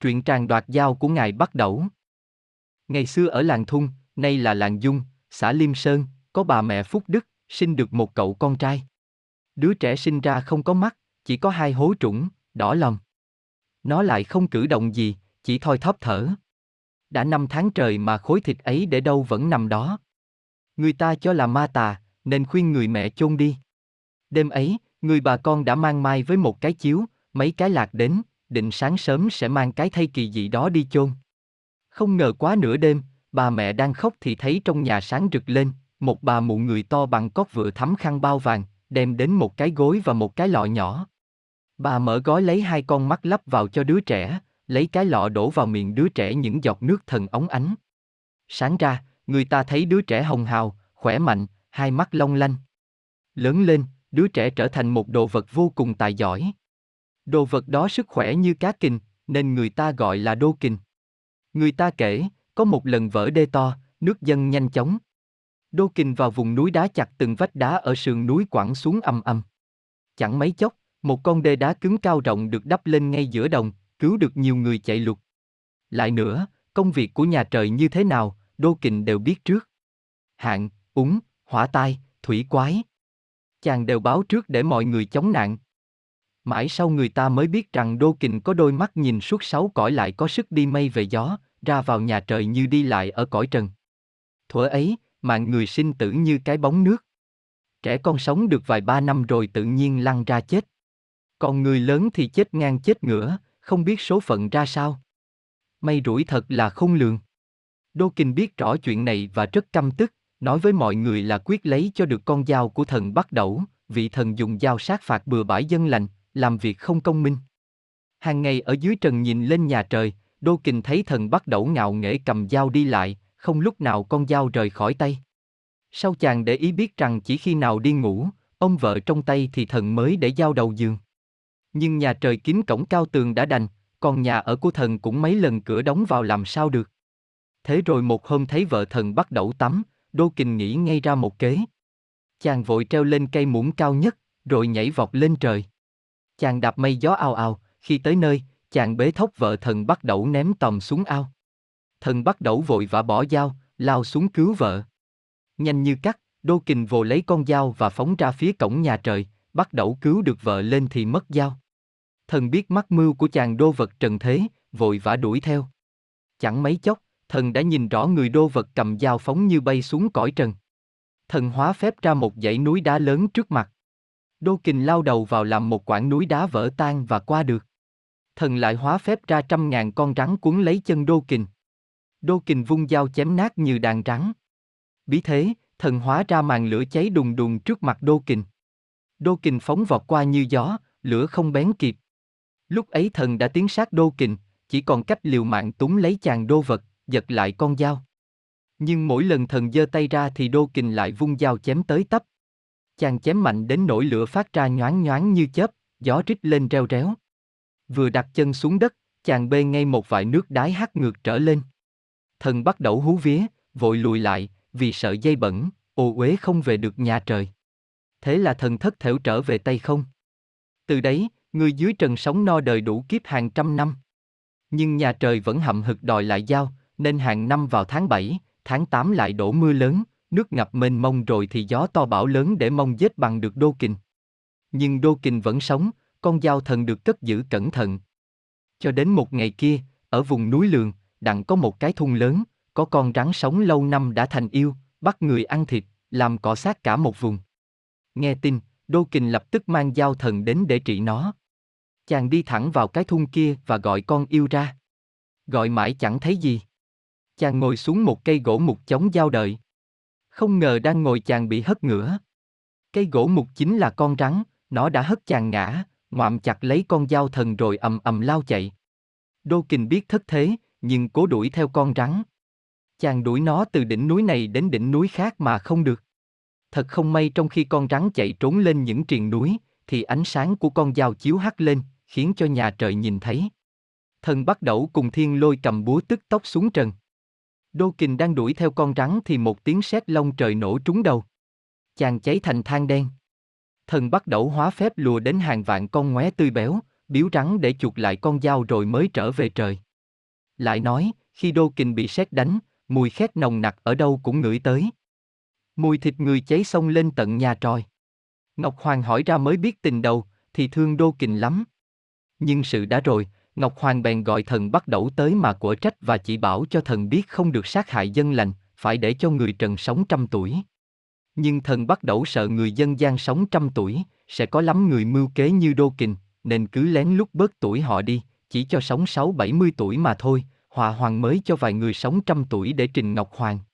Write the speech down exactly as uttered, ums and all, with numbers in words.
Truyện tràng đoạt dao của ngài Bắc Đẩu. Ngày xưa ở làng Thung, nay là làng Dung, xã Liêm Sơn, có bà mẹ Phúc Đức, sinh được một cậu con trai. Đứa trẻ sinh ra không có mắt, chỉ có hai hố trũng, đỏ lòm. Nó lại không cử động gì, chỉ thoi thóp thở. Đã năm tháng trời mà khối thịt ấy để đâu vẫn nằm đó. Người ta cho là ma tà, nên khuyên người mẹ chôn đi. Đêm ấy, người bà con đã mang mai với một cái chiếu, mấy cái lạc đến, định sáng sớm sẽ mang cái thây kỳ dị đó đi chôn. Không ngờ quá nửa đêm, bà mẹ đang khóc thì thấy trong nhà sáng rực lên, một bà mụ người to bằng cóc vựa thắm khăn bao vàng, đem đến một cái gối và một cái lọ nhỏ. Bà mở gói lấy hai con mắt lắp vào cho đứa trẻ, lấy cái lọ đổ vào miệng đứa trẻ những giọt nước thần óng ánh. Sáng ra, người ta thấy đứa trẻ hồng hào, khỏe mạnh, hai mắt long lanh. Lớn lên, đứa trẻ trở thành một đồ vật vô cùng tài giỏi. Đồ vật đó sức khỏe như cá kình, nên người ta gọi là Đô Kình. Người ta kể, có một lần vỡ đê to, nước dâng nhanh chóng. Đô Kình vào vùng núi đá chặt từng vách đá ở sườn núi quẳng xuống ầm ầm. Chẳng mấy chốc, một con đê đá cứng cao rộng được đắp lên ngay giữa đồng, cứu được nhiều người chạy lụt. Lại nữa, công việc của nhà trời như thế nào, Đô Kình đều biết trước. Hạn, úng, hỏa tai, thủy quái, chàng đều báo trước để mọi người chống nạn. Mãi sau người ta mới biết rằng Đô Kình có đôi mắt nhìn suốt sáu cõi, lại có sức đi mây về gió, ra vào nhà trời như đi lại ở cõi trần. Thuở ấy, mạng người sinh tử như cái bóng nước. Trẻ con sống được vài ba năm rồi tự nhiên lăn ra chết. Còn người lớn thì chết ngang chết ngửa, không biết số phận ra sao. May rủi thật là khôn lường. Đô Kình biết rõ chuyện này và rất căm tức, nói với mọi người là quyết lấy cho được con dao của thần Bắc Đẩu, vị thần dùng dao sát phạt bừa bãi dân lành, làm việc không công minh. Hàng ngày ở dưới trần nhìn lên nhà trời, Đô Kình thấy thần Bắc Đẩu ngạo nghễ cầm dao đi lại, không lúc nào con dao rời khỏi tay. Sau chàng để ý biết rằng chỉ khi nào đi ngủ, ông vợ trong tay thì thần mới để dao đầu giường. Nhưng nhà trời kín cổng cao tường đã đành, còn nhà ở của thần cũng mấy lần cửa đóng vào làm sao được. Thế rồi một hôm thấy vợ thần Bắc Đẩu tắm, Đô Kình nghĩ ngay ra một kế. Chàng vội treo lên cây muỗng cao nhất, rồi nhảy vọt lên trời. Chàng đạp mây gió ào ào, khi tới nơi, chàng bế thốc vợ thần Bắc Đẩu ném tòm xuống ao. Thần Bắc Đẩu vội vã bỏ dao, lao xuống cứu vợ. Nhanh như cắt, Đô Kình vồ lấy con dao và phóng ra phía cổng nhà trời. Bắc Đẩu cứu được vợ lên thì mất dao. Thần biết mắc mưu của chàng đô vật trần thế, vội vã đuổi theo. Chẳng mấy chốc, thần đã nhìn rõ người đô vật cầm dao phóng như bay xuống cõi trần. Thần hóa phép ra một dãy núi đá lớn trước mặt. Đô Kình lao đầu vào làm một quãng núi đá vỡ tan và qua được. Thần lại hóa phép ra trăm ngàn con rắn cuốn lấy chân Đô Kình. Đô Kình vung dao chém nát như đàn rắn. Bí thế, thần hóa ra màn lửa cháy đùng đùng trước mặt Đô Kình. Đô Kình phóng vọt qua như gió, lửa không bén kịp. Lúc ấy thần đã tiến sát Đô Kình, chỉ còn cách liều mạng túm lấy chàng đô vật, giật lại con dao. Nhưng mỗi lần thần giơ tay ra thì Đô Kình lại vung dao chém tới tấp. Chàng chém mạnh đến nỗi lửa phát ra nhoáng nhoáng như chớp, gió rít lên reo réo. Vừa đặt chân xuống đất, chàng bê ngay một vại nước đái hắt ngược trở lên. Thần Bắc Đẩu hú vía, vội lùi lại, vì sợ dây bẩn, ô uế không về được nhà trời. Thế là thần thất thểu trở về tay không. Từ đấy, người dưới trần sống no đời đủ kiếp hàng trăm năm. Nhưng nhà trời vẫn hậm hực đòi lại dao, nên hàng năm vào tháng bảy, tháng tám lại đổ mưa lớn, nước ngập mênh mông rồi thì gió to bão lớn để mong giết bằng được Đô Kình. Nhưng Đô Kình vẫn sống, con dao thần được cất giữ cẩn thận. Cho đến một ngày kia, ở vùng núi Lường, đặng có một cái thung lớn, có con rắn sống lâu năm đã thành yêu, bắt người ăn thịt, làm cỏ xác cả một vùng. Nghe tin, Đô Kình lập tức mang dao thần đến để trị nó. Chàng đi thẳng vào cái thung kia và gọi con yêu ra. Gọi mãi chẳng thấy gì. Chàng ngồi xuống một cây gỗ mục chống dao đợi. Không ngờ đang ngồi chàng bị hất ngửa. Cây gỗ mục chính là con rắn, nó đã hất chàng ngã, ngoạm chặt lấy con dao thần rồi ầm ầm lao chạy. Đô Kình biết thất thế, nhưng cố đuổi theo con rắn. Chàng đuổi nó từ đỉnh núi này đến đỉnh núi khác mà không được. Thật không may, trong khi con rắn chạy trốn lên những triền núi, thì ánh sáng của con dao chiếu hắt lên, khiến cho nhà trời nhìn thấy. Thần Bắc Đẩu cùng Thiên Lôi cầm búa tức tốc xuống trần. Đô Kình đang đuổi theo con rắn thì một tiếng sét long trời nổ trúng đầu. Chàng cháy thành than đen. Thần Bắc Đẩu hóa phép lùa đến hàng vạn con ngoé tươi béo, biếu rắn để chuột lại con dao rồi mới trở về trời. Lại nói, khi Đô Kình bị sét đánh, mùi khét nồng nặc ở đâu cũng ngửi tới. Mùi thịt người cháy xông lên tận nhà tròi. Ngọc Hoàng hỏi ra mới biết tình đầu, thì thương Đô Kình lắm. Nhưng sự đã rồi, Ngọc Hoàng bèn gọi thần Bắc Đẩu tới mà của trách và chỉ bảo cho thần biết không được sát hại dân lành, phải để cho người trần sống trăm tuổi. Nhưng thần Bắc Đẩu sợ người dân gian sống trăm tuổi, sẽ có lắm người mưu kế như Đô Kình, nên cứ lén lút bớt tuổi họ đi, chỉ cho sống sáu bảy mươi tuổi mà thôi, Họa Hoàng mới cho vài người sống trăm tuổi để trình Ngọc Hoàng.